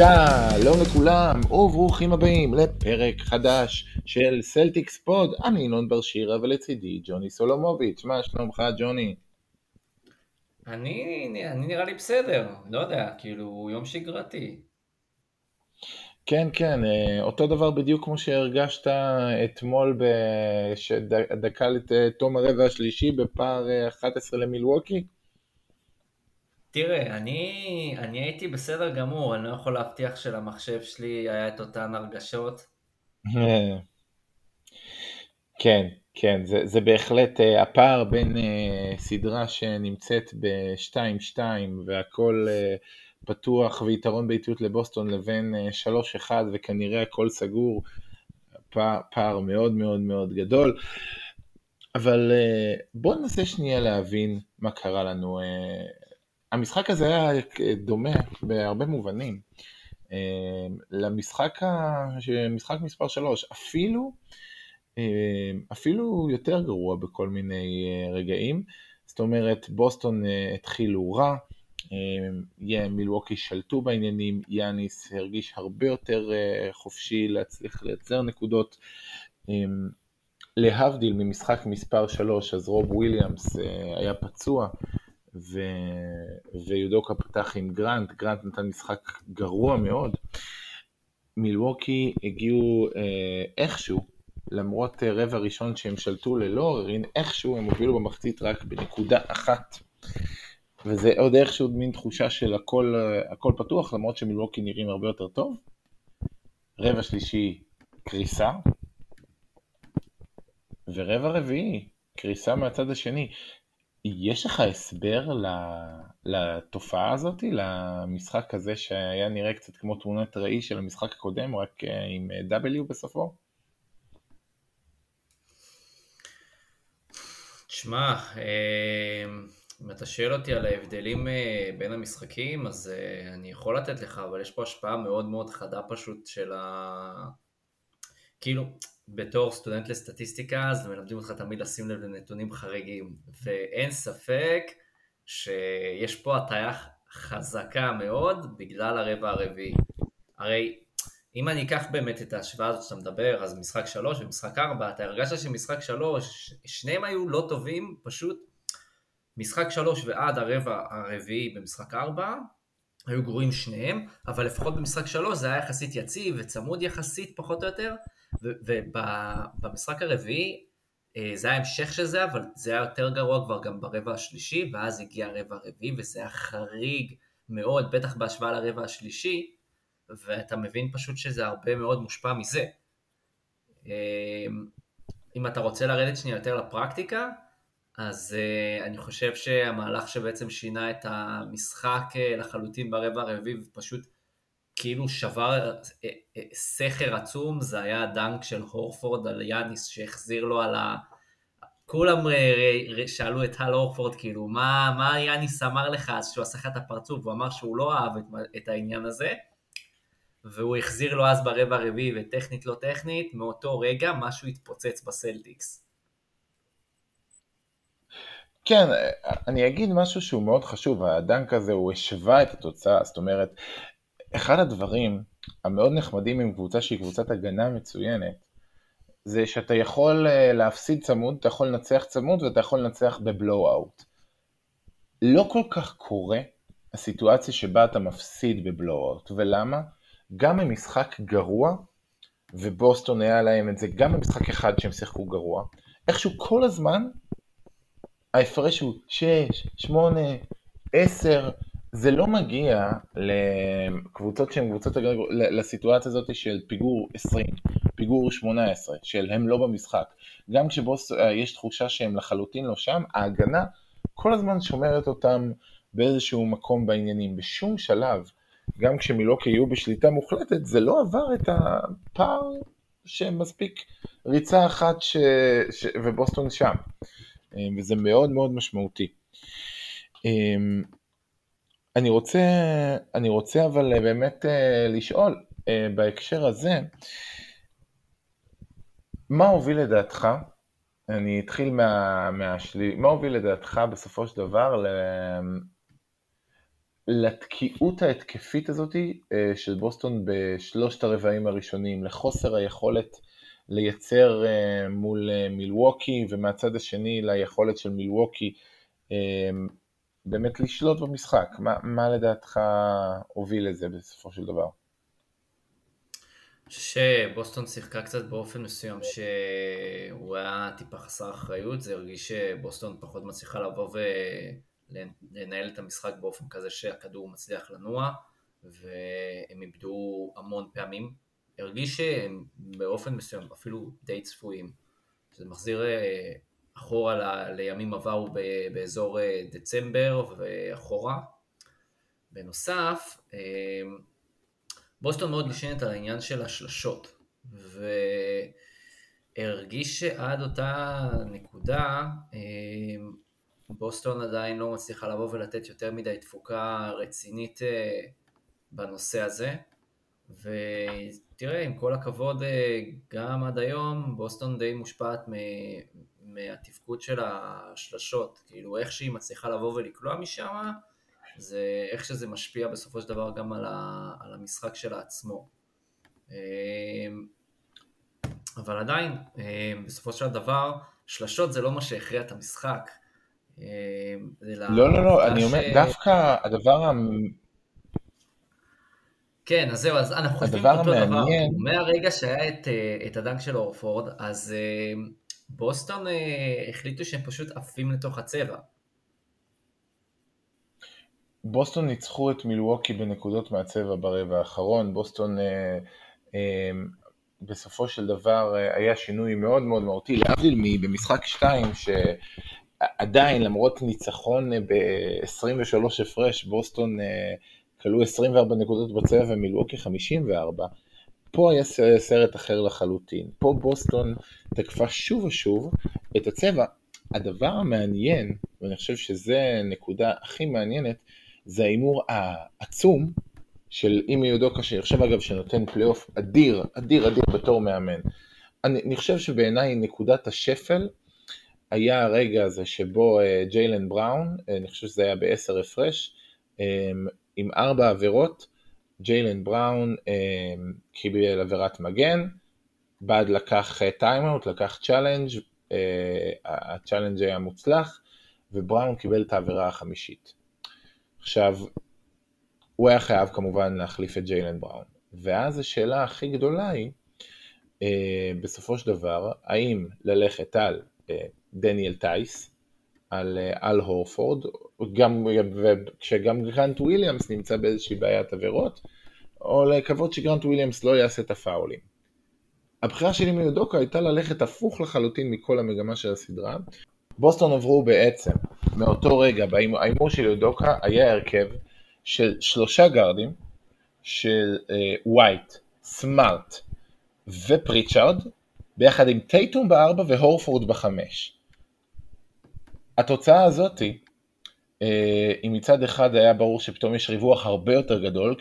שלום לכולם, וברוכים הבאים לפרק חדש של סלטיקס פוד. אני נון בר שירה ולצידי ג'וני סולומוביץ'. מה שלומך ג'וני? אני נראה לי בסדר, לא יודע, כאילו יום שגרתי. כן, אותו דבר בדיוק כמו שהרגשת אתמול בדקה לתום הרבע השלישי בפער 11 למילווקי. תראה, אני הייתי בסדר גמור, אני לא יכול להבטיח שלמחשב שלי היה את אותן הרגשות. כן, זה בהחלט הפער בין סדרה שנמצאת ב-2-2 והכל פתוח ויתרון ביתיות לבוסטון לבין 3-1 וכנראה הכל סגור, פער מאוד מאוד מאוד גדול. אבל בואו ננסה שנייה להבין מה קרה לנו. המשחק הזה היה דומה בהרבה מובנים למשחק מספר 3, אפילו יותר גרוע בכל מיני רגעים. זאת אומרת, בוסטון התחילו רע, מילווקי שלטו בעניינים, יאניס הרגיש הרבה יותר חופשי להצליח לייצר נקודות. להבדיל ממשחק מספר 3, אז רוב וויליאמס היה פצוע, ויודוקה פתח עם גרנט נתן משחק גרוע מאוד. מילווקי הגיעו איכשהו, למרות רבע ראשון שהם שלטו ללא עוררין, איכשהו הם הובילו במחצית רק בנקודה אחת, וזה עוד איכשהו מין תחושה של הכל פתוח, למרות שמילווקי נראים הרבה יותר טוב. רבע שלישי קריסה, ורבע רביעי קריסה מהצד השני. יש לך הסבר לתופעה הזאת, למשחק הזה שהיה נראה קצת כמו תמונת ראי של המשחק הקודם, רק עם W בסופו? תשמע, אם אתה שואל אותי על ההבדלים בין המשחקים, אז אני יכול לתת לך, אבל יש פה השפעה מאוד מאוד חדה פשוט של כאילו, בתור סטודנט לסטטיסטיקה, אז מלמדים אותך תמיד לשים לב לנתונים חריגים, ואין ספק שיש פה הטיה חזקה מאוד בגלל הרבע הרביעי. הרי אם אני אקח באמת את ההשוואה הזאת שאתה מדבר, אז משחק 3 ומשחק 4, אתה הרגשת שמשחק 3, שניהם היו לא טובים, פשוט משחק 3 ועד הרבע הרביעי במשחק 4, היו גרועים שניהם, אבל לפחות במשחק 3 זה היה יחסית יציב וצמוד יחסית פחות או יותר, ובמשחק הרביעי זה היה המשך של זה, אבל זה היה יותר גרוע כבר גם ברבע השלישי, ואז הגיע הרבע הרביעי וזה היה חריג מאוד, בטח בהשוואה לרבע השלישי, ואתה מבין פשוט שזה הרבה מאוד מושפע מזה. אם אתה רוצה לרדת שנייה יותר לפרקטיקה, אז אני חושב שהמהלך שבעצם שינה את המשחק לחלוטין ברבע הרביעי ופשוט כאילו שבר סכר עצום, זה היה הדנק של הורפורד על יאניס שהחזיר לו על כולם שאלו את אל הורפורד כאילו מה יאניס אמר לך אז שהוא עשה את הפרצוף, הוא אמר שהוא לא אהב את העניין הזה, והוא החזיר לו אז ברבע הרביעי, וטכנית לא טכנית, מאותו רגע משהו התפוצץ בסלטיקס. כן, אני אגיד משהו שהוא מאוד חשוב, הדנק הזה הוא השווה את התוצאה, זאת אומרת, אחד הדברים המאוד נחמדים עם קבוצה שהיא קבוצת הגנה מצוינת, זה שאתה יכול להפסיד צמוד, אתה יכול לנצח צמוד ואתה יכול לנצח בבלואו-אוט. לא כל כך קורה הסיטואציה שבה אתה מפסיד בבלואו-אוט, ולמה? גם במשחק גרוע, ובוסטון היה להם את זה, גם במשחק אחד שהם שיחקו גרוע, איכשהו כל הזמן, ההפרש הוא 6, 8, 10, זה לא מגיע לקבוצות שהן קבוצות לסיטואציה הזאת של פיגור 20, פיגור 18, של הם לא במשחק. גם כשבוס יש תחושה שהם לחלוטין לא שם, ההגנה כל הזמן שומרת אותם באיזשהו מקום בעניינים, בשום שלב, גם כשמילווקי היו בשליטה מוחלטת, זה לא עבר את הפער שמספיק ריצה אחת ובוסטון שם. וזה מאוד מאוד משמעותי. אני רוצה אבל באמת לשאול בהקשר הזה, מה הוביל לדעתך, אני אתחיל מה הוביל לדעתך בסופו של דבר לתקיעות ההתקפית הזאת של בוסטון בשלושת הרבעים הראשונים, לחוסר היכולת לייצר מול מילווקי, ומהצד השני ליכולת של מילווקי באמת לשלוט במשחק. מה לדעתך הוביל לזה בסופו של דבר? שבוסטון שיחקה קצת באופן מסוים שהוא היה טיפה חסר אחריות, זה הרגיש שבוסטון פחות מצליחה לבוא ולנהל את המשחק באופן כזה שהכדור מצליח לנוע, והם איבדו המון פעמים, הרגיש שהם באופן מסוים אפילו די צפויים, זה מחזיר אחורה לימים עברו באזור דצמבר ואחורה. בנוסף, בוסטון מאוד נשענת על העניין של השלשות, והרגיש שעד אותה נקודה, בוסטון עדיין לא מצליחה לבוא ולתת יותר מדי תפוקה רצינית בנושא הזה, ותראה, עם כל הכבוד, גם עד היום, בוסטון די מושפעת מהתפקוד של השלשות, כאילו איך שהיא מצליחה לבוא ולקלוע משם, זה איך שזה משפיע בסופו של דבר גם על המשחק של עצמו. אבל עדיין, בסופו של דבר, שלשות זה לא מה שהכריע את המשחק. לא, אני אומר, דווקא הדבר... כן, אז זהו, אז אנחנו חושבים אותו דבר. מהרגע שהיה את הדנק של הורפורד, אז בוסטון החליטו שהם פשוט עפים לתוך הצבע. בוסטון ניצחו את מילווקי בנקודות מהצבע ברבע האחרון, בוסטון בסופו של דבר היה שינוי מאוד מאוד מהותי, להבדיל במשחק 2 שעדיין למרות ניצחון ב-23 הפרש, בוסטון כלו 24 נקודות בצבע ומילווקי 54, פה היה סרט אחר לחלוטין, פה בוסטון תקפה שוב ושוב את הצבע. הדבר המעניין, ואני חושב שזה נקודה הכי מעניינת, זה האימור העצום של אימי יודוקה, שעכשיו אגב שנותן פלייאוף אדיר, אדיר, אדיר בתור מאמן. אני חושב שבעיניי נקודת השפל היה הרגע הזה שבו ג'יילן בראון, אני חושב שזה היה ב-10 הפרש, עם 4 עבירות, ג'יילן בראון קיבל עבירת מגן, בעד לקח טיימאוט, לקח צ'אלנג', הצ'אלנג' היה מוצלח, ובראון קיבל את העבירה החמישית. עכשיו, הוא היה חייב כמובן להחליף את ג'יילן בראון, ואז השאלה הכי גדולה היא, בסופו של דבר, האם ללכת על דניאל טייס, על אל הורפורד, כשגם גרנט וויליאמס נמצא באיזושהי בעיית עבירות, או לקוות שגרנט וויליאמס לא יעשה את הפאולים. הבחירה שלי מיודוקה הייתה ללכת הפוך לחלוטין מכל המגמה של הסדרה. בוסטון עברו בעצם, מאותו רגע, באימור של יודוקה היה הרכב של 3 גארדים, של ווייט, סמארט ופריצ'ארד, ביחד עם טייטום ב4 והורפורד ב5. התוצאה הזאת, אם מצד אחד היה ברור שפתאום יש ריווח הרבה יותר גדול,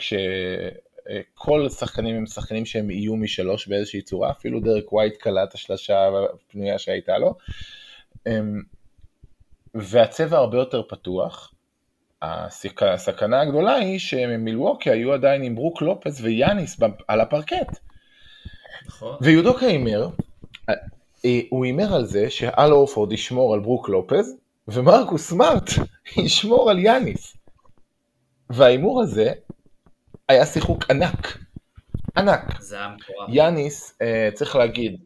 כל השחקנים הם שחקנים שהם יהיו משלוש באיזושהי צורה, אפילו דרק ווייט קלט השלשה הפנויה שהייתה לו, והצבע הרבה יותר פתוח. הסכנה הגדולה היא שמילווקי היו עדיין עם ברוק לופס ויאניס על הפרקט. נכון. ויודוקה הוא אמר על זה שאל הורפורד ישמור על ברוק לופס, ומרקוס סמארט ישמור על יאניס. והאימור הזה, היה שיחוק ענק. יאניס, צריך להגיד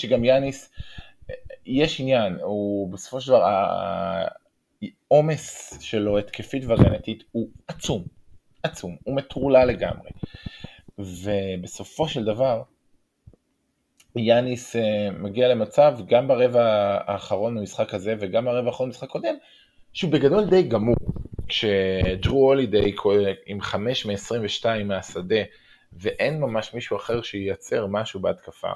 שגם יאניס, יש עניין, הוא בסופו של דבר, העומס שלו, התקפית והגנתית, הוא עצום, הוא מטורלה לגמרי. ובסופו של דבר, יאניס מגיע למצב, גם ברבע האחרון במשחק הזה, וגם ברבע האחרון במשחק קודם, שהוא בגדול די גמור. כשג'רו הולידיי עם 5-22 מהשדה, ואין ממש מישהו אחר שייצר משהו בהתקפה,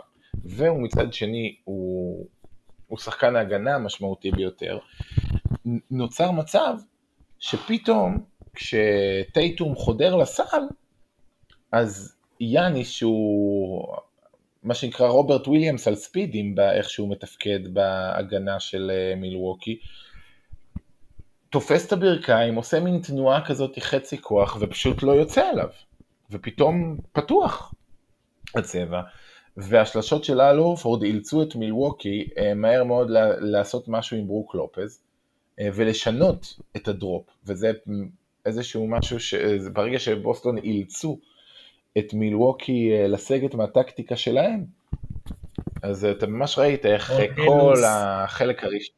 והוא מצד שני, הוא שחקן ההגנה המשמעותי ביותר, נוצר מצב שפתאום, כשטייטום חודר לסל, אז יאניס שהוא, מה שנקרא רוברט וויליאמס על ספידים, באיך שהוא מתפקד בהגנה של מילווקי, תופס את הברכיים, עושה מין תנועה כזאת חצי כוח, ופשוט לא יוצא עליו. ופתאום פתוח הצבע. והשלשות של אל הורפורד אילצו את מילווקי מהר מאוד לעשות משהו עם ברוק לופז, ולשנות את הדרופ. וזה איזשהו משהו שברגע שבוסטון אילצו את מילווקי לסגת מהטקטיקה שלהם, אז אתה ממש ראית איך כל החלק הראשון,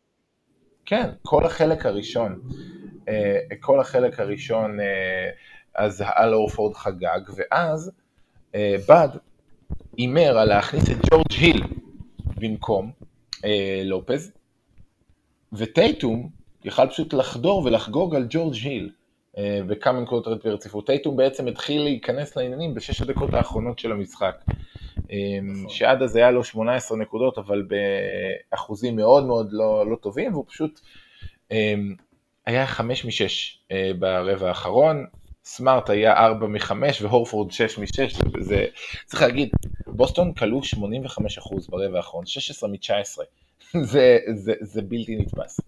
כן, כל החלק הראשון, אז אל הורפורד חגג, ואז בד אימר על להכניס את ג'ורג' היל במקום לופז, וטייטום יכל פשוט לחדור ולחגוג על ג'ורג' היל בכמה נקודות ברציפות. טייטום בעצם התחיל להיכנס לעניינים בשש הדקות האחרונות של המשחק, שעד אז היה לו 18 נקודות, אבל באחוזים מאוד מאוד לא טובים, והוא פשוט היה 5-6 ברבע האחרון, סמארט היה 4-5 והורפורד 6-6, וזה, צריך להגיד, בוסטון קלו 85% ברבע האחרון, 16-19, זה בלתי נתפס.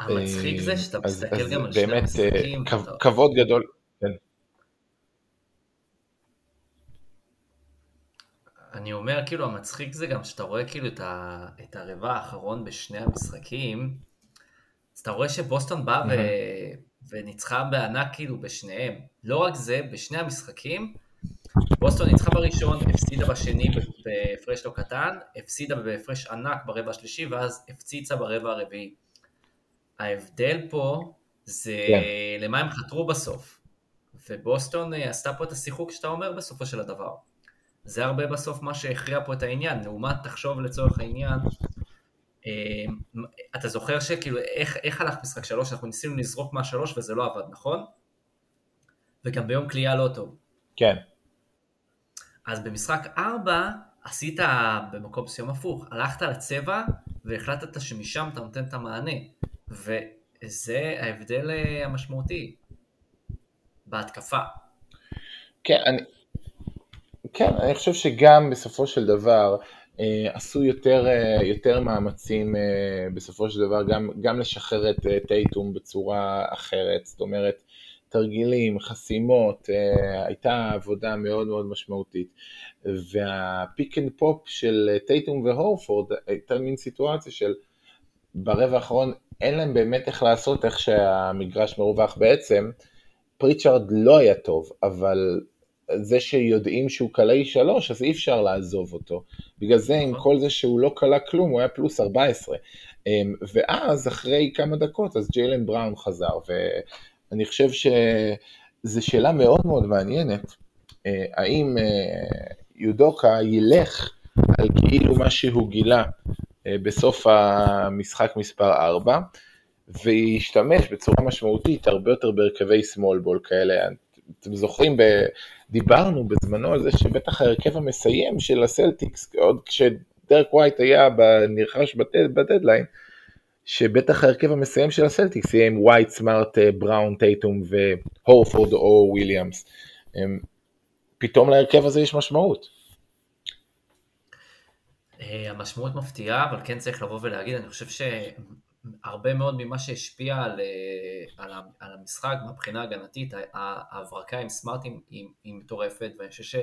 המצחיק זה שאתה מסתכל גם על שני המשחקים. באמת, כבוד גדול. אני אומר, כאילו, המצחיק זה גם שאתה רואה כאילו את הרבע האחרון בשני המשחקים, אז אתה רואה שבוסטון בא וניצחה בענק כאילו בשניהם. לא רק זה, בשני המשחקים, בוסטון ניצחה בראשון, הפסידה בשני בהפרש לא קטן, הפסידה בהפרש ענק ברבע השלישי, ואז הפציצה ברבע הרביעי. ההבדל פה זה למה הם חתרו בסוף. ובוסטון עשתה פה את השיחוק שאתה אומר בסופו של הדבר. זה הרבה בסוף מה שהכריע פה את העניין, לעומת תחשוב לצורך העניין, אתה זוכר שכאילו איך הלך משחק 3, אנחנו ניסינו לזרוק מה-3 וזה לא עבד, נכון? וגם ביום קליעה לא טוב. כן. אז במשחק 4 עשית במקום סיום הפוך, הלכת לצבע והחלטת שמשם אתה נותן את המענה, וזה ההבדל המשמעותי בהתקפה. כן, אני חושב שגם בסופו של דבר עשו יותר מאמצים בסופו של דבר גם לשחרר את טייטום בצורה אחרת, זאת אומרת תרגילים, חסימות, הייתה עבודה מאוד מאוד משמעותית, והפיק אנד פופ של טייטום והורפורד הייתה מין סיטואציה של ברבע האחרון אין להם באמת איך לעשות איך שהמגרש מרווח. בעצם פריצ'ארד לא היה טוב, אבל זה שיודעים שהוא קלעי 3, אז אי אפשר לעזוב אותו. בגלל זה, עם כל זה שהוא לא קלע כלום, הוא היה פלוס 14. ואז, אחרי כמה דקות, אז ג'יילן בראון חזר, ואני חושב שזו שאלה מאוד מאוד מעניינת, האם יודוקה ילך על כאילו מה שהוא גילה בסוף המשחק מספר 4, וישתמש בצורה משמעותית הרבה יותר ברכבי סמול בול כאלה. אתם זוכרים, דיברנו בזמנו על זה שבטח הרכב המסיים של הסלטיקס, עוד כשדרק ווייט היה נרכש בדדליין, שבטח הרכב המסיים של הסלטיקס יהיה עם ווייט, סמארט, בראון, טייטום והורפורד או וויליאמס. פתאום להרכב הזה יש משמעות. המשמעות מפתיעה, אבל כן צריך לבוא ולהגיד, אני חושב שהרבה מאוד ממה שהשפיע על המשחק מבחינה הגנתית, ההברקה עם סמארטים היא מטורפת, ואני חושב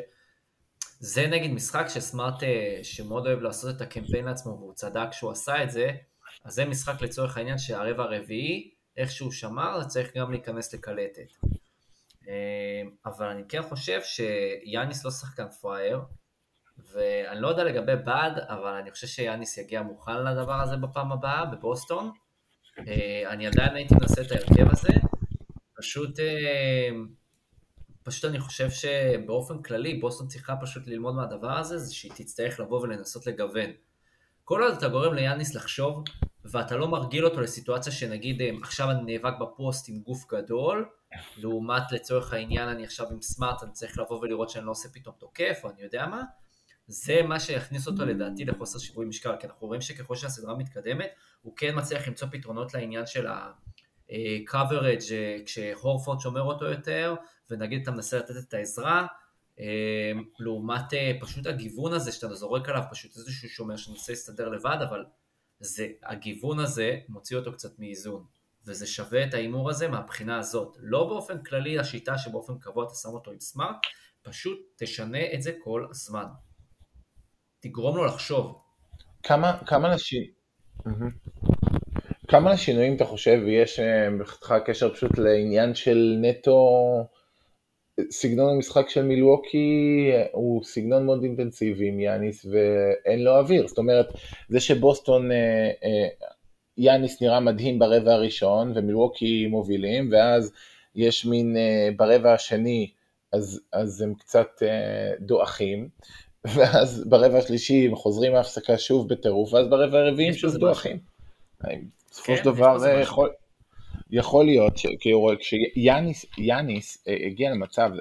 שזה נגיד משחק שסמארט שמאוד אוהב לעשות את הקמפיין לעצמו, והוא צדק שהוא עשה את זה, אז זה משחק לצורך העניין שהרבע הרביעי, איך שהוא שמר, זה צריך גם להיכנס לקלטת. אבל אני כן חושב שיאניס לא שחקן פראייר, ואני לא יודע לגבי בד, אבל אני חושב שיאניס יגיע מוכן לדבר הזה בפעם הבאה, בבוסטון. אני עדיין הייתי מנסה את ההרכב הזה, פשוט אני חושב שבאופן כללי, בוסטון צריכה פשוט ללמוד מהדבר הזה, זה שהיא תצטרך לבוא ולנסות לגוון. כל עוד אתה גורם ליאניס לחשוב, ואתה לא מרגיל אותו לסיטואציה שנגיד, עכשיו אני נאבק בפוסט עם גוף גדול, לעומת לצורך העניין אני עכשיו עם סמארט, אני צריך לבוא ולראות שאני לא עושה פתאום תוקף, או אני יודע מה, זה מה שיכניס אותו לדעתי לחוסר שיווי משקל, כי אנחנו רואים שככל שהסדרה מתקדמת, הוא כן מצליח למצוא פתרונות לעניין של הקאברג' כשהורפורד שומר אותו יותר, ונגיד אתה מנסה לתת את העזרה, לעומת פשוט הגיוון הזה שאתה זורק עליו, פשוט איזשהו שומר שמנסה להסתדר לבד, אבל זה, הגיוון הזה מוציא אותו קצת מאיזון, וזה שווה את האימור הזה מהבחינה הזאת. לא באופן כללי השיטה שבאופן קבוע אתה שם אותו עם סמארט, פשוט תשנה את זה כל הזמן. תגרום לו לחשוב. כמה לשינויים אתה חושב יש בכתך קשר פשוט לעניין של נטו, סגנון המשחק של מילווקי הוא סגנון מאוד אינטנסיבי עם יאניס ואין לו אוויר, זאת אומרת זה שבוסטון יאניס נראה מדהים ברבע הראשון ומילווקי מובילים ואז יש מין ברבע השני אז הם קצת דואחים ואז ברבע השלישי הם חוזרים מהפסקה שוב בטירוף ואז ברבע הרביעים שוב דואחים. בסופו של דבר יכול להיות כשיאניס הגיע למצב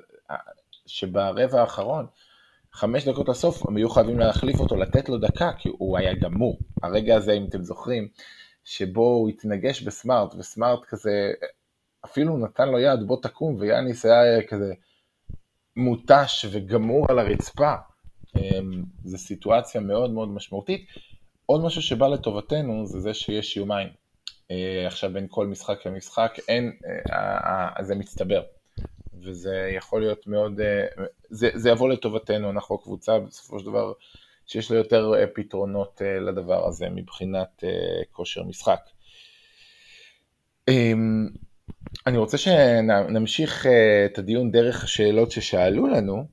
שברבע האחרון 5 דקות לסוף הם יהיו חייבים להחליף אותו, לתת לו דקה, כי הוא היה גמור. הרגע הזה, אם אתם זוכרים, שבו הוא התנגש בסמארט, וסמארט כזה אפילו נתן לו יד, בוא תקום, ויאניס היה כזה מוטש וגמור על הרצפה. זו סיטואציה מאוד מאוד משמעותית. עוד משהו שבא לטובתנו זה זה שיש יומיים. עכשיו בין כל משחק למשחק, זה מצטבר. וזה יכול להיות מאוד, זה יבוא לטובתנו, אנחנו הקבוצה בסופו של דבר שיש לו יותר פתרונות לדבר הזה מבחינת כושר משחק. אני רוצה שנמשיך את הדיון דרך השאלות ששאלו לנו.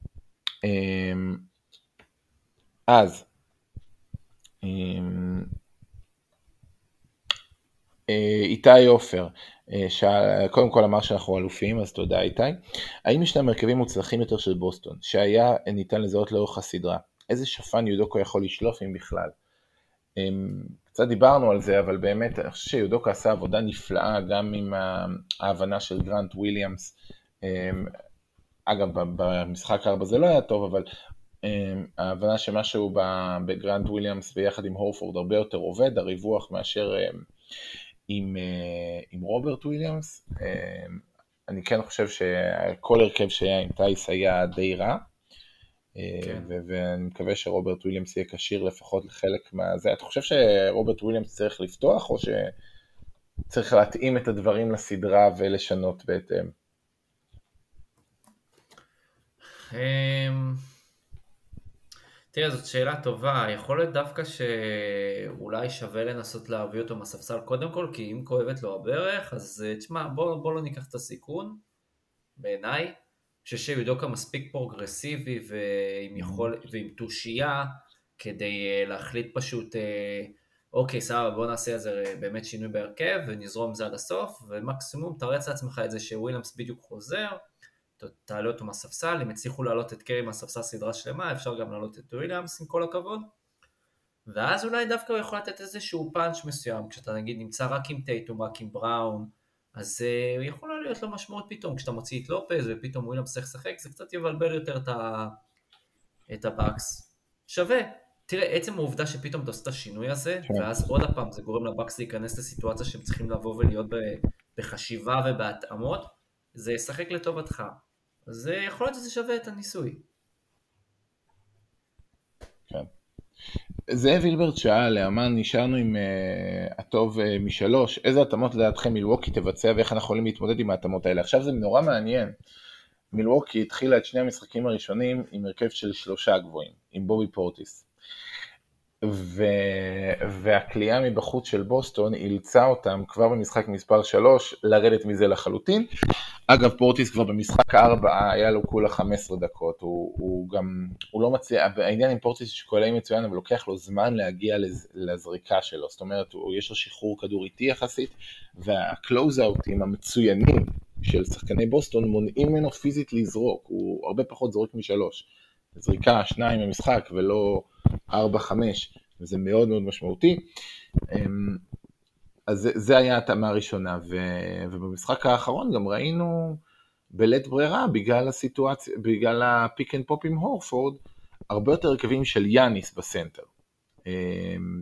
אז איתי אופר קודם כל אמר שאנחנו אלופים, אז תודה איתי. האם ישנם מרכבים מוצלחים יותר של בוסטון שהיה ניתן לזהות לאורך הסדרה? איזה שפן יודוקו יכול לשלוף אם בכלל? קצת דיברנו על זה, אבל באמת אני חושב שיודוקו עשה עבודה נפלאה גם עם ההבנה של גרנט וויליאמס. אגב במשחק 4 זה לא היה טוב, אבל ההבנה שמשהו בגרנט וויליאמס ביחד עם הורפורד הרבה יותר עובד, הריווח מאשר עם רוברט וויליאמס. אני כן חושב שכל הרכב שהיה עם טייס היה די רע, ואני מקווה שרוברט וויליאמס יהיה כשיר לפחות לחלק מהזה. אתה חושב שרוברט וויליאמס צריך לפתוח, או שצריך להתאים את הדברים לסדרה ולשנות בהתאם? תראה, זאת שאלה טובה. יכול להיות דווקא שאולי שווה לנסות להביא אותו מהספסל קודם כל, כי אם כואבת לו הברך, אז תשמע, בוא לא ניקח את הסיכון, בעיניי, ששיודוקה מספיק פרוגרסיבי ועם תושייה, כדי להחליט פשוט, אוקיי, סבבה, בוא נעשה איזה באמת שינוי בהרכב, ונזרום זה עד הסוף, ומקסימום תרץ לעצמך את זה שווילאמס בדיוק חוזר, תעלה אותו מהספסל. אם הצליחו להעלות את קרי מהספסל סדרה שלמה, אפשר גם להעלות את וויליאמס עם כל הכבוד, ואז אולי דווקא הוא יכול לתת איזשהו פאנץ' מסוים. כשאתה נגיד נמצא רק עם טייטום, רק עם בראון, אז הוא יכול להיות לו משמעות פתאום. כשאתה מוציא את לופז ופתאום וויליאמס צריך לשחק, זה קצת יבלבל יותר את הבאקס. שווה, תראה, עצם העובדה שפתאום אתה עושה את השינוי הזה, ואז עוד הפעם זה גורם לבאקס להיכנס לסיטואציה שהם צריכים לבוא ולהיות בחשיבה ובהתאמות, זה ישחק לטובתך. אז יכול להיות שזה שווה את הניסוי. כן. זאב הילברט שאל, אמר, נשארנו עם הטוב משלוש, איזה התאמות לדעתכם מילווקי תבצע ואיך אנחנו יכולים להתמודד עם ההתאמות האלה? עכשיו זה נורא מעניין. מילווקי התחילה את שני המשחקים הראשונים עם הרכב של 3 גבוהים, עם בובי פורטיס. והקליעה מבחוץ של בוסטון אילצה אותם כבר במשחק מספר 3 לרדת מזה לחלוטין. אגב, פורטיס כבר במשחק 4 היה לו כולה 15 דקות, הוא לא מצליח. העניין עם פורטיס שקולעים מצוין, אבל לוקח לו זמן להגיע לזריקה שלו, זאת אומרת יש לו שחרור כדור איטי יחסית, והקלוזאוטים המצוינים של שחקני בוסטון מונעים ממנו פיזית לזרוק, הוא הרבה פחות זורק משלוש, זריקה 2 במשחק ולא 4-5, וזה מאוד מאוד משמעותי. אז זה היה התאמה הראשונה, ובמשחק האחרון גם ראינו בלית ברירה, בגלל הסיטואציה, בגלל הפיק אנד פופ עם הורפורד, הרבה יותר הרכבים של יאניס בסנטר,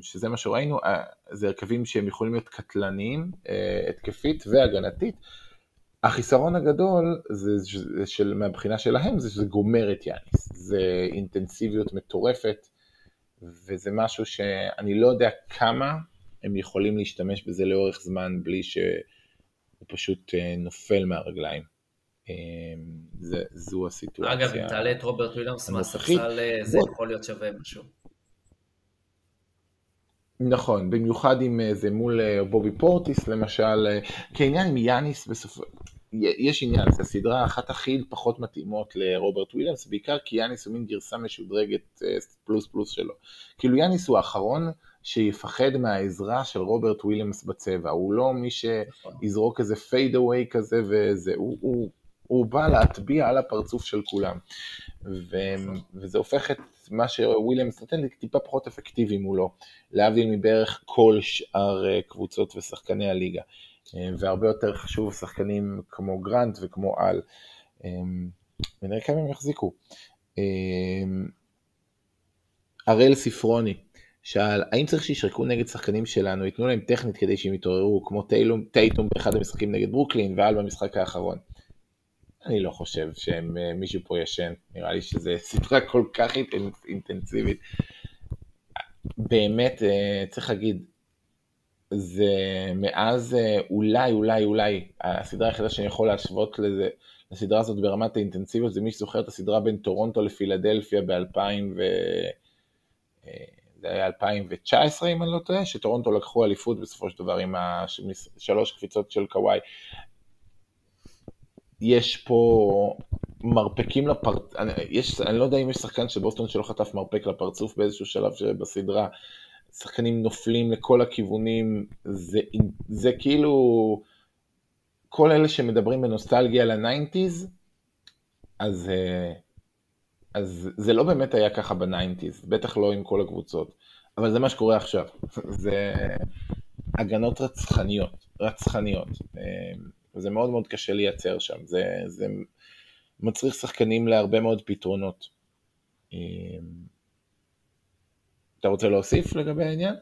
שזה מה שראינו, זה הרכבים שהם יכולים להיות קטלניים, התקפית והגנתית. החיסרון הגדול מהבחינה שלהם זה שזה גומר את יאניס, זה אינטנסיביות מטורפת, וזה משהו שאני לא יודע כמה הם יכולים להשתמש בזה לאורך זמן, בלי שהוא פשוט נופל מהרגליים. זו הסיטואציה. אגב, אם תעלה את רוברט וויליאמס מהספסל, זה יכול להיות שווה משהו. נכון, במיוחד עם זה מול בובי פורטיס, למשל, כעניין עם יאניס בסופו, יש עניין, זו הסדרה אחת הכי פחות מתאימות לרוברט וויליאמס, בעיקר כי יאניס הוא מין גרסה משודרגת פלוס פלוס שלו. כאילו יאניס הוא האחרון שיפחד מהעזרה של רוברט וויליאמס בצבע, הוא לא מי שיזרוק איזה פייד אווי כזה וזה, הוא בא להטביע על הפרצוף של כולם, וזה הופך את מה שוויליאמס נתן לי טיפה פחות אפקטיבי מולו, להבדיל מבערך כל שאר קבוצות ושחקני הליגה, והרבה יותר חשוב שחקנים כמו גרנט וכמו אל, ונראה כמה הם יחזיקו. הראל ספרוני שאל, האם צריך שישרקו נגד שחקנים שלנו, ייתנו להם טכנית כדי שהם יתעוררו, כמו טייטום באחד המשחקים נגד ברוקלין, ואל במשחק האחרון? אני לא חושב שמישהו פה ישן, נראה לי שזו סדרה כל כך אינטנסיבית. באמת, צריך להגיד, זה מאז אולי, הסדרה היחידה שאני יכול להשוות לזה, לסדרה הזאת ברמת האינטנסיביות, זה מי שזוכר את הסדרה בין טורונטו לפילדלפיה ב-2019, אם אני לא טועה, שטורונטו לקחו אליפות בסופו של דבר עם שלוש קפיצות של קוואי. יש פה מרפקים לפרצוף, אני לא יודע אם יש שחקן שבוסטון שלא חטף מרפק לפרצוף באיזשהו שלב שבסדרה, שחקנים נופלים לכל הכיוונים, זה כאילו, כל אלה שמדברים בנוסטלגיה ל-90s, אז זה לא באמת היה ככה ב-90s, בטח לא עם כל הקבוצות, אבל זה מה שקורה עכשיו, זה הגנות רצחניות, וזה מאוד מאוד קשה לייצר שם, זה מצריך שחקנים להרבה מאוד פתרונות. אתה רוצה להוסיף לגבי העניין?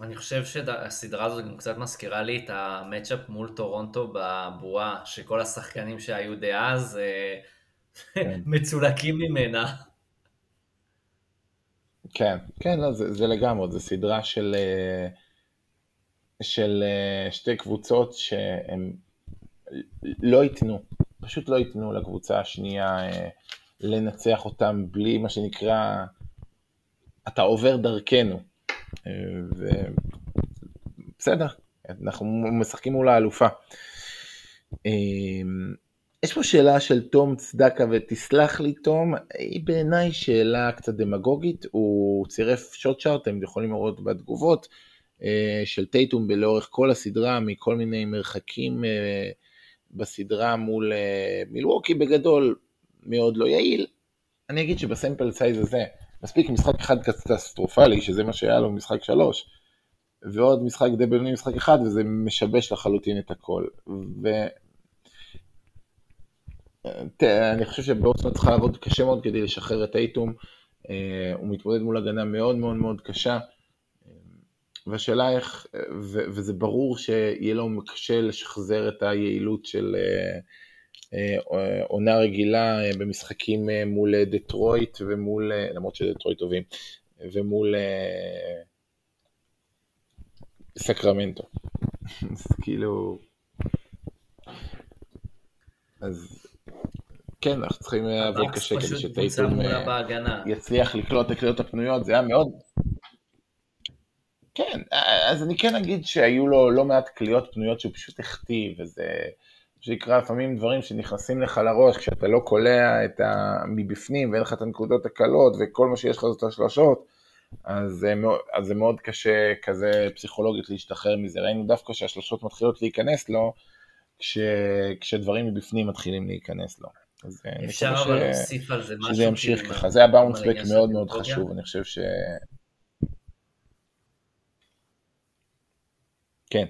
אני חושב שהסדרה הזאת גם קצת מזכירה לי את המאצ'אפ מול טורונטו בבועה, שכל השחקנים שהיו דאז מצולקים ממנה. כן, זה לגמרי, זה סדרה של שתי קבוצות שהם לא ייתנו, פשוט לא ייתנו לקבוצה השנייה לנצח אותם בלי מה שנקרא, אתה עובר דרכנו. בסדר, אנחנו משחקים מול האלופה. יש פה שאלה של תום צדקה, ותסלח לי תום, היא בעיניי שאלה קצת דמגוגית, הוא צירף שוט שארט, אתם יכולים לראות בתגובות, של טייטום לאורך כל הסדרה, מכל מיני מרחקים בסדרה מול מילווקי בגדול, מאוד לא יעיל. אני אגיד שבסמפל סייז הזה, מספיק משחק אחד קטסטרופלי, שזה מה שהיה לו משחק 3, ועוד משחק די בינוני משחק 1, וזה משבש לחלוטין את הכל. אני חושב שבוסטון צריכה לעבוד קשה מאוד כדי לשחרר את טייטום, הוא מתמודד מול הגנה מאוד מאוד מאוד קשה, והשאלה איך, וזה ברור שיהיה לו מקשה לשחזר את היעילות של עונה רגילה במשחקים מול דטרויט ומול, למרות שדטרויט טובים, ומול סקרמנטו. אז כאילו, אז כן, אנחנו צריכים לעבוד קשה כדי שטייטום יצליח לקלוט הקלוט הפנויות, זה היה מאוד... כן, אז אני כן אגיד שהיו לו לא מעט קליעות פנויות שהוא פשוט הכתיב, וזה שיקרה לפעמים דברים שנכנסים לך לראש, כשאתה לא קולע מבפנים ואין לך את הנקודות הקלות, וכל מה שיש לך זאת השלשות, אז זה מאוד קשה כזה פסיכולוגית להשתחרר מזה. ראינו דווקא שהשלשות מתחילות להיכנס לו, כשדברים מבפנים מתחילים להיכנס לו. אז אפשר אבל להוסיף על זה משהו. שזה ימשיך ככה, זה הבאונס בק מאוד מאוד חשוב, אני חושב ש... כן.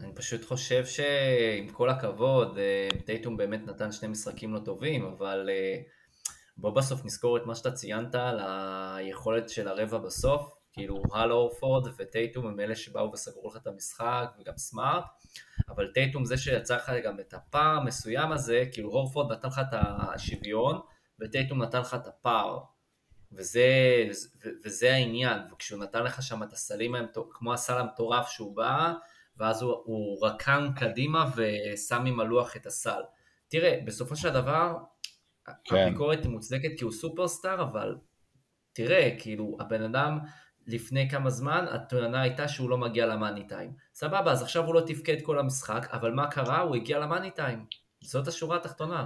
אני פשוט חושב שעם כל הכבוד, טייטום באמת נתן שני משחקים לא טובים, אבל בוא בסוף נזכור את מה שאתה ציינת על היכולת של הרבע בסוף, כאילו אל הורפורד וטייטום הם אלה שבאו וסגרו לך את המשחק וגם סמארט, אבל טייטום זה שיצר לך גם את הפער מסוים הזה, כאילו הורפורד נתן לך את השוויון וטייטום נתן לך את הפער, וזה העניין, וכשהוא נתן לך שם את הסלים, כמו הסל המטורף שהוא בא, ואז הוא רקם קדימה ושם עם הלוח את הסל. תראה, בסופו של הדבר, הביקורת מוצדקת כי הוא סופרסטאר, אבל תראה, כאילו, הבן אדם לפני כמה זמן, התלונה הייתה שהוא לא מגיע למאני טיים. סבבה, אז עכשיו הוא לא תפקד כל המשחק, אבל מה קרה? הוא הגיע למאני טיים. זאת השורה התחתונה.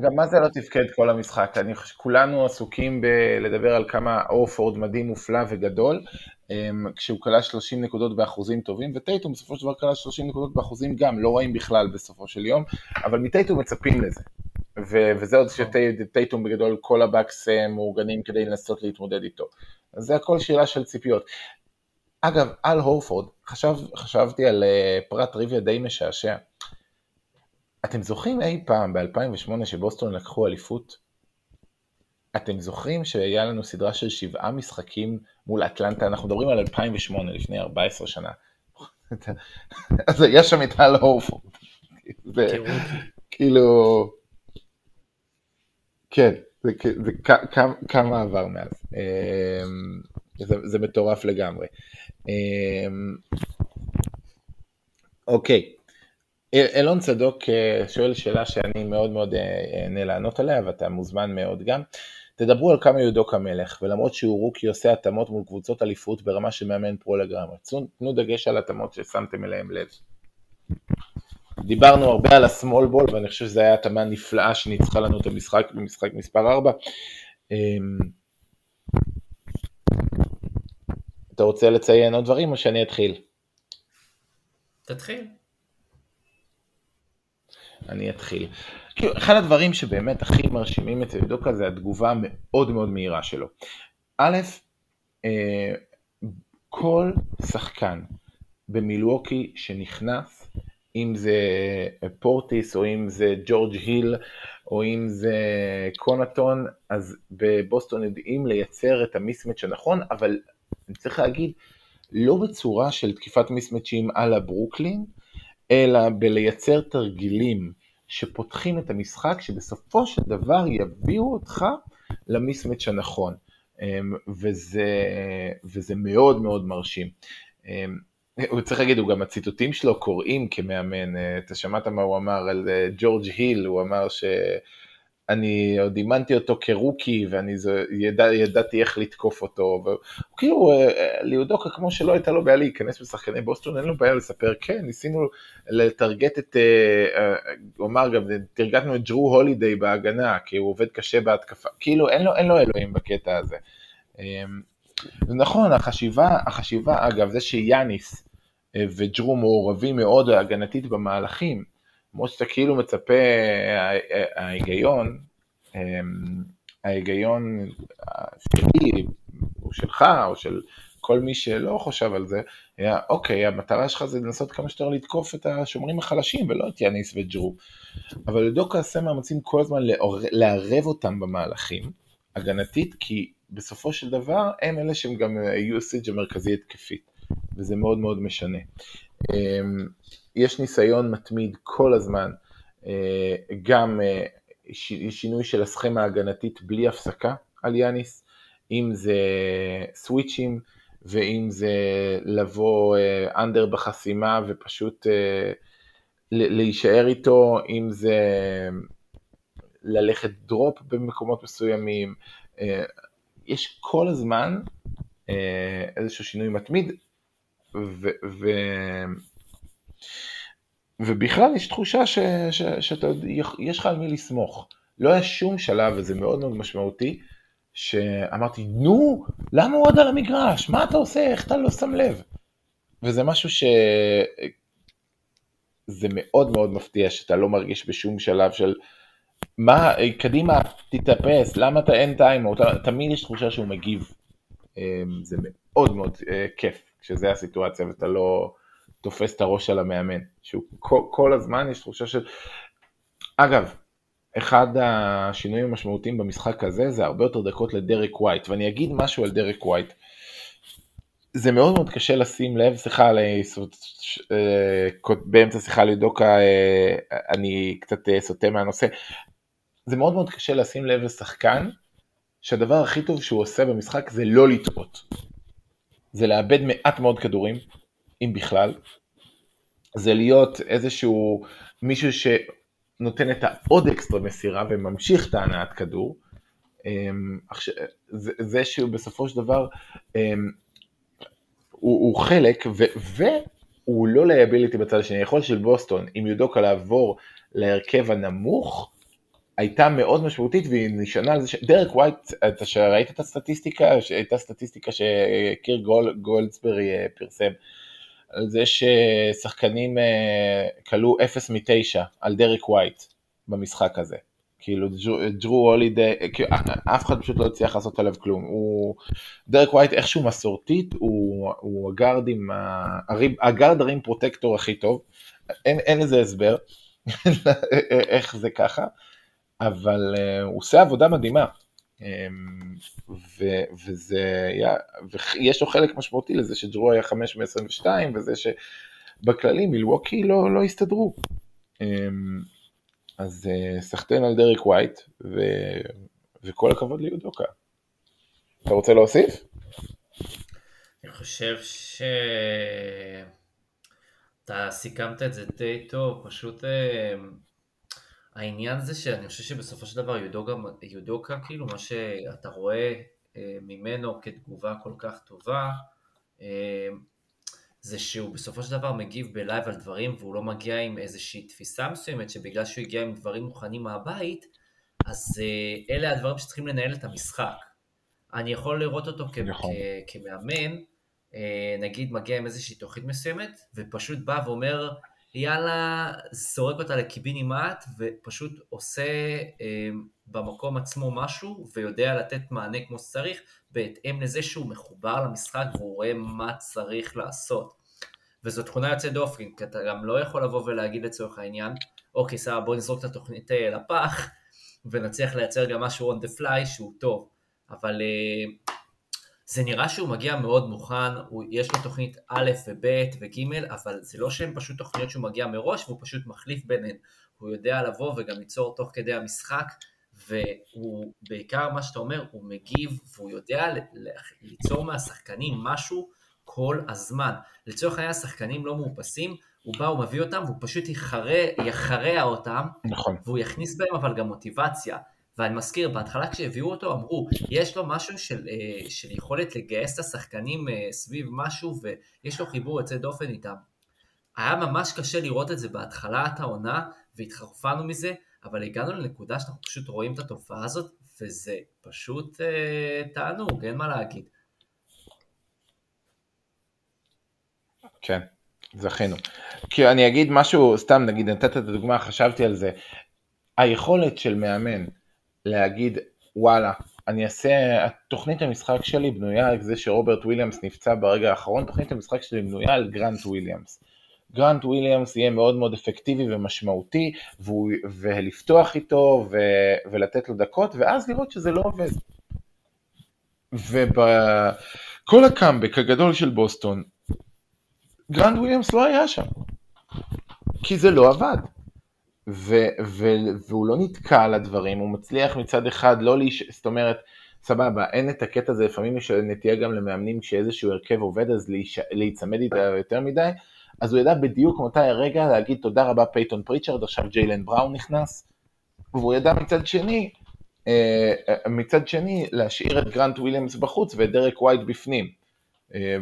גם מה זה לא תפקד כל המשחק? כולנו עסוקים בלדבר על כמה אורפורד מדהים, מופלא וגדול, כשהוא קלה 30 נקודות באחוזים טובים, וטייטום בסופו של דבר קלה 30 נקודות באחוזים גם, לא רואים בכלל בסופו של יום, אבל מטייטום מצפים לזה. וזה עוד שטייטום בגדול, כל הבקס מאורגנים כדי לנסות להתמודד איתו. אז זה הכל שאלה של ציפיות. אגב, אל הורפורד, חשבתי על פרט טריוויה די משעשע. אתם זוכרים אי פעם ב-2008 שבוסטון לקחו אליפות? אתם זוכרים שהיה לנו סדרה של 7 משחקים מול אטלנטה? אנחנו מדברים על 2008, לפני 14 שנה. אז היה שם את אל הורפורד. כאילו... כן, זה כמה עבר מאז. זה מטורף לגמרי. אוקיי. אלון צדוק שואל שאלה שאני מאוד מאוד נהנה לענות עליה, ואתה מוזמן מאוד גם. תדברו על כמה יודוק המלך, ולמרות שהוא רוקי עושה התאמות מול קבוצות אליפות ברמה שמאמן פרולגרמה. תנו דגש על התאמות ששמתם אליהם לב. דיברנו הרבה על השמאל בול, ואני חושב שזה היה התאמה נפלאה שניצחה לנו את המשחק במשחק מספר 4. אתה רוצה לציין עוד דברים או שאני אתחיל? תתחיל. אני אתחיל. אחד הדברים שבאמת הכי מרשימים את יודוקה זה התגובה המאוד מאוד מהירה שלו. א', כל שחקן במילווקי שנכנס, אם זה פורטיס או אם זה ג'ורג' היל או אם זה קונטון, אז בבוסטון יודעים לייצר את המיסמץ' הנכון, אבל אני צריך להגיד, לא בצורה של תקיפת מיסמץ'ים על הברוקלין, אלא בלייצר תרגילים שפותחים את המשחק, שבסופו של דבר יביאו אותך למיסמץ' הנכון, וזה מאוד מאוד מרשים. הוא צריך להגיד, הוא גם הציטוטים שלו קוראים כמאמן, אתה שמעת מה הוא אמר על ג'ורג' היל, הוא אמר שאני עוד אימנתי אותו כרוקי, ואני ידעתי איך לתקוף אותו, וכאילו ליודוקה כמו שלא הייתה לו בעיה להיכנס בשחקני בוסטון, אין לו בעיה לספר, כן, ניסינו לתרגט את, הוא אמר גם, תרגטנו את ג'רו הולידיי בהגנה, כי הוא עובד קשה בהתקפה, כאילו אין לו אלוהים בקטע הזה. זה נכון, החשיבה אגב, זה שיאניס וג'רו מעורבים מאוד הגנתית במהלכים, כמו שאתה כאילו מצפה, ההיגיון שלי, או שלך, או של כל מי שלא חושב על זה, היה, אוקיי, המטרה שלך זה לנסות כמה שיותר לתקוף את השומרים החלשים, ולא את יאניס וג'רו, אבל יודוקה עשה מאמצים כל הזמן לערב אותם במהלכים, הגנתית, כי בסופו של דבר, הם אלה שהם גם usage המרכזי התקפית, וזה מאוד מאוד משנה. יש ניסיון מתמיד כל הזמן, גם שינוי של הסכמה הגנתית בלי הפסקה על יאניס, אם זה סוויצ'ים, ואם זה לבוא אנדר בחסימה ופשוט להישאר איתו, אם זה ללכת דרופ במקומות מסוימים, יש כל הזמן איזשהו שינוי מתמיד, ובכלל יש תחושה שאתה יש לך על מי לסמוך. לא היה שום שלב, וזה מאוד מאוד משמעותי, שאמרתי, נו, למה הוא עוד על המגרש? מה אתה עושה? איך אתה לא שם לב? וזה משהו שזה מאוד מאוד מפתיע, שאתה לא מרגיש בשום שלב של... מה, קדימה, תתאפס, למה אתה אין טיים, תמיד יש תחושה שהוא מגיב, זה מאוד מאוד כיף, כשזה הסיטואציה ואתה לא תופס את הראש על המאמן, שהוא כל הזמן יש תחושה של, אגב, אחד השינויים המשמעותיים במשחק הזה, זה הרבה יותר דקות לדרק ווייט, ואני אגיד משהו על דרק ווייט, זה מאוד מאוד קשה לשים לב, שיחה באמצע שיחה לדוקה, אני קצת סוטה מהנושא, זה מאוד מאוד קשה לשים לב לשחקן שהדבר הכי טוב שהוא עושה במשחק זה לא לטעות. זה לאבד מעט מאוד כדורים, אם בכלל. זה להיות איזשהו מישהו שנותן את העוד אקסטרה מסירה וממשיך את ההנעת כדור. זה שבסופו של דבר הוא חלק והוא לא ליאביליטי בצד השני. היכולת של בוסטון, אם יודוקה לעבור להרכב הנמוך, הייתה מאוד משמעותית, והיא נשענה על זה שדרק ווייט, אתה שראית את הסטטיסטיקה, שהייתה סטטיסטיקה שקיר גולדסברי פרסם, על זה ששחקנים קלו 0-9 על דרק ווייט במשחק הזה. כאילו ג'רו הולידיי, אף אחד פשוט לא הצליח לעשות עליו כלום. דרק ווייט איכשהו מסורתית, הוא הגארד הרים פרוטקטור הכי טוב, אין איזה הסבר איך זה ככה, אבל הוא עושה עבודה מדהימה, ויש לו חלק משמעותי לזה שג'רו היה 5-22, וזה שבכללים מילווקי לא הסתדרו. אז סחטן על דרק ווייט, וכל הכבוד ליודוקה. אתה רוצה להוסיף? אני חושב ש... אתה סיכמת את זה די טוב, פשוט... העניין זה שאני חושב שבסופו של דבר יודוקה, כאילו מה שאתה רואה ממנו כתגובה כל כך טובה, זה שהוא בסופו של דבר מגיב בלייב על דברים, והוא לא מגיע עם איזושהי תפיסה מסוימת, שבגלל שהוא הגיע עם דברים מוכנים מהבית, אז אלה הדברים שצריכים לנהל את המשחק. אני יכול לראות אותו כמאמן, נגיד מגיע עם איזושהי תוכנית מסוימת, ופשוט בא ואומר, יאללה, זורק אותה לקיבינימט, ופשוט עושה במקום עצמו משהו, ויודע לתת מענה כמו שצריך, בהתאם לזה שהוא מחובר למשחק, והוא רואה מה צריך לעשות. וזו תכונה יוצאת דופן, כי אתה גם לא יכול לבוא ולהגיד לצורך העניין, אוקיי, סבבה, בוא נזרוק את התוכנית לפח, ונצליח לייצר גם משהו on the fly שהוא טוב. אבל זה נראה שהוא מגיע מאוד מוכן, יש לו תוכנית א' וב' וג', אבל זה לא שהן פשוט תוכניות שהוא מגיע מראש, והוא פשוט מחליף ביניהן. הוא יודע לבוא וגם ליצור תוך כדי המשחק, והוא בעיקר מה שאתה אומר, הוא מגיב, והוא יודע ליצור מהשחקנים משהו כל הזמן. לצורך העניין השחקנים לא מאופסים, הוא בא, הוא מביא אותם, והוא פשוט יחרע אותם, נכון. והוא יכניס בהם אבל גם מוטיבציה. ואני מזכיר, בהתחלה כשהביאו אותו, אמרו, יש לו משהו של יכולת לגייס את השחקנים סביב משהו, ויש לו חיבור יוצא דופן איתם. היה ממש קשה לראות את זה בהתחלה, את העונה, והתחרפנו מזה, אבל הגענו לנקודה שאנחנו פשוט רואים את התופעה הזאת, וזה פשוט תענוג, אין מה להגיד. כן, זכינו. כי אני אגיד משהו, סתם נגיד, נתת את הדוגמה, חשבתי על זה. היכולת של מאמן, להגיד, וואלה, אני אעשה, תוכנית המשחק שלי בנויה על זה שרוברט וויליאמס נפצע ברגע האחרון, תוכנית המשחק שלי בנויה על גרנט וויליאמס. גרנט וויליאמס יהיה מאוד מאוד אפקטיבי ומשמעותי, ולפתוח איתו, ולתת לו דקות, ואז לראות שזה לא עובד. ובכל הקאמבק הגדול של בוסטון, גרנט וויליאמס לא היה שם, כי זה לא עבד. והוא לא נתקע על הדברים, הוא מצליח מצד אחד לא זאת אומרת, סבבה, אין את הקטע הזה, לפעמים יש נטייה גם למאמנים כשאיזשהו הרכב עובד, אז להיצמד איתה יותר מדי, אז הוא ידע בדיוק מתי הרגע להגיד תודה רבה פייטון פריצ'רד, עכשיו ג'יילן בראון נכנס, והוא ידע מצד שני להשאיר את גרנט וויליאמס בחוץ ואת דרק ווייט בפנים,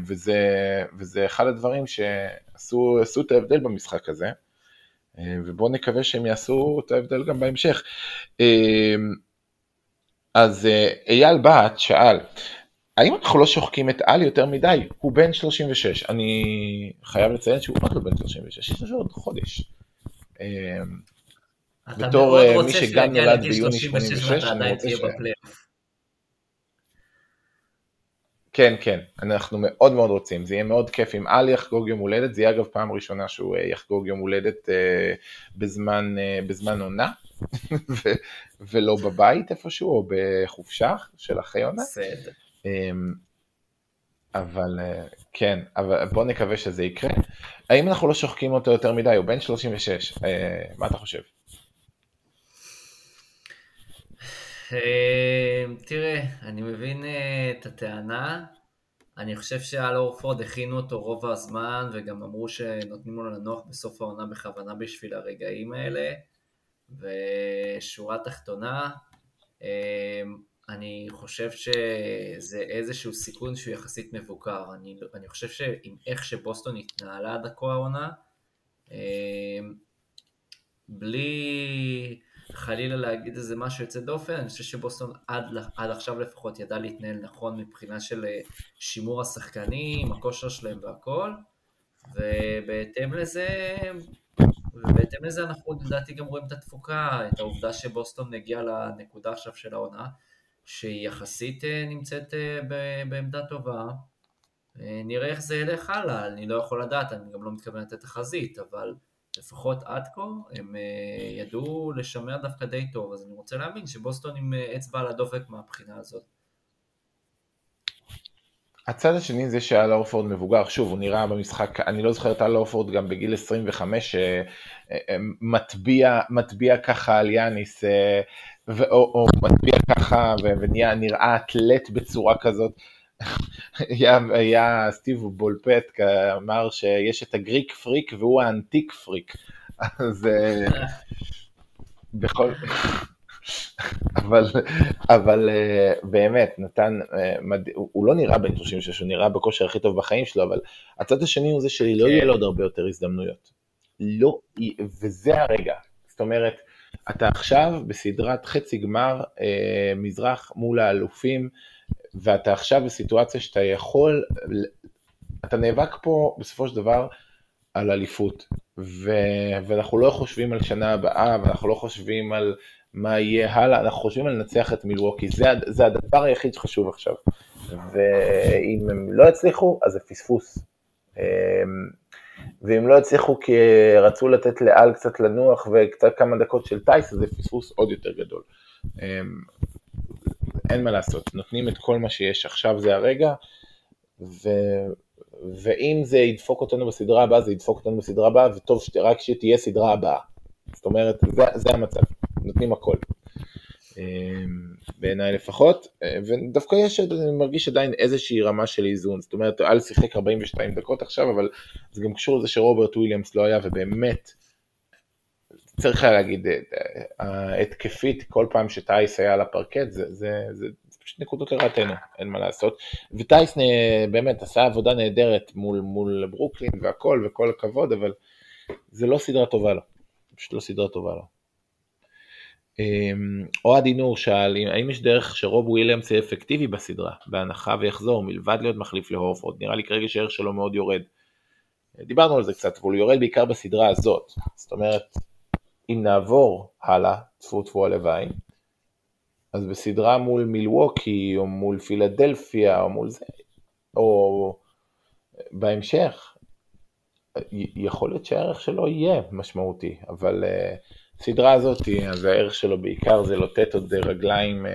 וזה אחד הדברים שעשו את ההבדל במשחק הזה, ובואו נקווה שהם יעשו את ההבדל גם בהמשך. אז אייל בת שאל, האם אנחנו לא שוחקים את אל יותר מדי? הוא בן 36, אני חייב לציין שהוא עוד לא בן 36, יש לו עוד חודש. אתה מאוד רוצה שנגיע לגיל 36 ואתה עדיין תהיה בפלייאוף. כן, כן, אנחנו מאוד מאוד רוצים, זה יהיה מאוד כיף אם אל יחגוג יום הולדת, זה יהיה אגב פעם ראשונה שהוא יחגוג יום הולדת בזמן עונה, ולא בבית איפשהו, או בחופשה של אחרי עונה. בסדר. אבל כן, אבל בוא נקווה שזה יקרה. האם אנחנו לא שוחקים אותו יותר מדי, הוא בן 36, מה אתה חושב? תראה, אני מבין את הטענה, אני חושב שאל הורפורד הכינו אותו רוב הזמן, וגם אמרו שנותנים לו לנוח בסוף העונה בכוונה בשביל הרגעים האלה, ושורה תחתונה, אני חושב שזה איזשהו סיכון שהוא יחסית מבוקר, אני חושב שעם איך שבוסטון התנהלה עד הכה העונה, בלי חלילה להגיד איזה משהו יוצא דופן, אני חושב שבוסטון עד עכשיו לפחות ידע להתנהל נכון מבחינה של שימור השחקנים, הכושר שלהם והכל, ובהתאם לזה אנחנו לדעתי גם רואים את התפוקה, את העובדה שבוסטון הגיע לנקודה עכשיו של העונה, שהיא יחסית נמצאת בעמדה טובה, נראה איך זה ילך הלאה, אני לא יכול לדעת, אני גם לא מתכוון לתת תחזית, אבל לפחות עד כה, הם ידעו לשמר דווקא די טוב, אז אני רוצה להאמין שבוסטון עם אצבע על הדופק מהבחינה הזאת. הצד השני זה שאל הורפורד מבוגר, שוב, הוא נראה במשחק, אני לא זוכר את אל הורפורד גם בגיל 25, מטביע ככה על יאניס, או מטביע ככה ונראה אתלט בצורה כזאת, היה סטיב בולפט אמר שיש את הגריק פריק והוא האנטיק פריק, אז בכל אבל באמת נתן, הוא לא נראה בן 36, הוא נראה בכושר הכי טוב בחיים שלו, אבל הצד השני הוא זה שלא יהיה לו עוד הרבה יותר הזדמנויות, לא, וזה הרגע, זאת אומרת אתה עכשיו בסדרת חצי גמר מזרח מול האלופים, ואתה עכשיו בסיטואציה שאתה יכול, אתה נאבק פה בסופו של דבר על אליפות, ואנחנו לא חושבים על שנה הבאה, ואנחנו לא חושבים על מה יהיה הלאה, אנחנו חושבים על לנצח את מילווקי, זה הדבר היחיד שחשוב עכשיו, ואם הם לא הצליחו, אז זה פספוס, ואם לא הצליחו כי רצו לתת לאל קצת לנוח, וקצת כמה דקות של טייס, אז זה פספוס עוד יותר גדול. אין מה לעשות, נותנים את כל מה שיש, עכשיו זה הרגע, ואם זה ידפוק אותנו בסדרה הבאה, זה ידפוק אותנו בסדרה הבאה, וטוב רק שתהיה סדרה הבאה. זאת אומרת, זה המצב, נותנים הכל. בעיניי לפחות, ודווקא יש, אני מרגיש עדיין איזושהי רמה של איזון, זאת אומרת, אל שיחק 42 דקות עכשיו, אבל זה גם קשור לזה שרוברט וויליאמס לא היה, ובאמת, צריך להגיד, התקפית, כל פעם שטייס היה על הפרקט, זה פשוט נקודות לרעתנו, אין מה לעשות, וטייס באמת עשה עבודה נהדרת מול ברוקלין והכל, וכל הכבוד, אבל זה לא סדרה טובה לו, פשוט לא סדרה טובה לו. אוהד אינור שאל, האם יש דרך שרוב וויליאמס יהיה אפקטיבי בסדרה, בהנחה ויחזור, מלבד להיות מחליף להורפורד, נראה לי כרגע שערך שלו מאוד יורד, דיברנו על זה קצת, אבל הוא יורד בעיקר בסדרה הזאת, זאת אומרת, אם נעבור הלאה, צפו הלוואי, אז בסדרה מול מילווקי, או מול פילדלפיה, או מול זה, או בהמשך, יכול להיות שהערך שלו יהיה משמעותי, אבל סדרה הזאת, אז הערך שלו בעיקר זה לתת עוד רגליים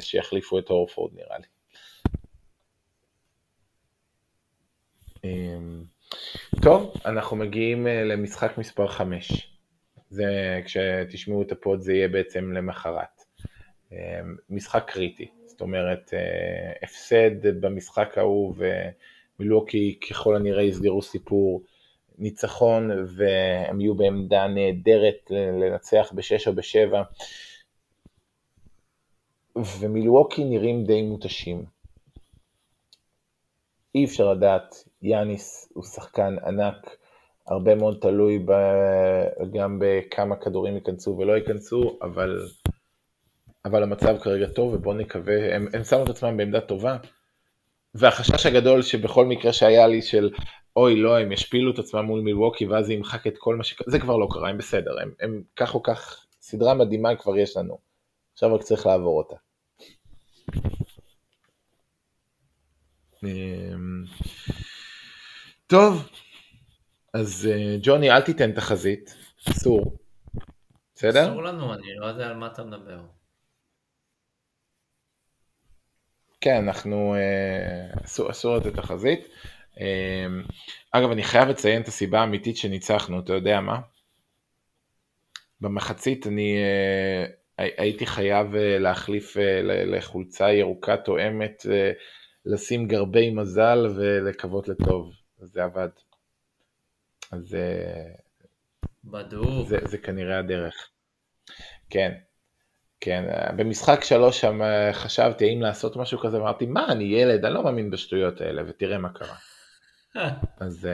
שיחליפו את הורפורד, נראה לי. טוב, אנחנו מגיעים למשחק מספר 5. זה, כשתשמעו את הפוד זה יהיה בעצם למחרת, משחק קריטי, זאת אומרת, הפסד במשחק ההוא ומילווקי ככל הנראה יסגרו סיפור, ניצחון והם יהיו בעמדה נהדרת לנצח ב6 או ב7, ומילווקי נראים די מותשים, אי אפשר לדעת, יאניס הוא שחקן ענק, הרבה מאוד תלוי גם בכמה כדורים ייכנסו ולא ייכנסו, אבל המצב כרגע טוב, ובואו נקווה, הם שמו את עצמם בעמדה טובה, והחשש הגדול שבכל מקרה שהיה לי של, אוי לא, הם ישפילו את עצמם מול מילווקי, ואז זה ימחק את כל מה ש... זה כבר לא קרה, הם בסדר, הם כך או כך, סדרה מדהימה כבר יש לנו, עכשיו רק צריך לעבור אותה. טוב, אז ג'וני, אל תיתן תחזית, אסור, בסדר? אסור לנו, אני לא יודע על מה אתה מדבר. כן, אנחנו, אסור לתת תחזית. אגב, אני חייב לציין את הסיבה האמיתית שניצחנו, אתה יודע מה? במחצית אני הייתי חייב להחליף לחולצה ירוקה תואמת, לשים גרבי מזל ולקוות לטוב. זה עבד. אז בדוק. זה כנראה הדרך. כן. כן, במשחק 3 שם חשבתי אם לעשות משהו כזה, אמרתי, מה, אני ילד, אני לא מאמין בשטויות האלה, ותראה מה קרה. אז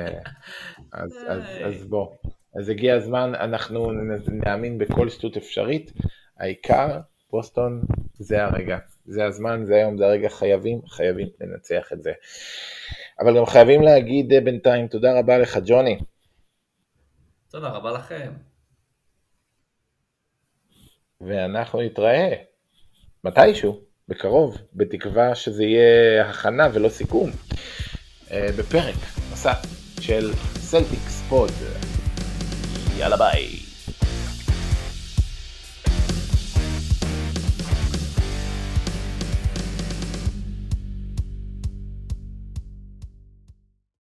בוא, אז הגיע הזמן, אנחנו נאמין בכל שטות אפשרית, העיקר, בוסטון, זה הרגע, זה הזמן, זה היום, זה הרגע, חייבים לנצח את זה. אבל גם חייבים להגיד בינתיים, תודה רבה לך, ג'וני. תודה רבה לכם. ואנחנו נתראה מתישהו, בקרוב, בתקווה שזה יהיה הכנה ולא סיכום, בפרק נוסף של סלטיקס פוד. יאללה ביי.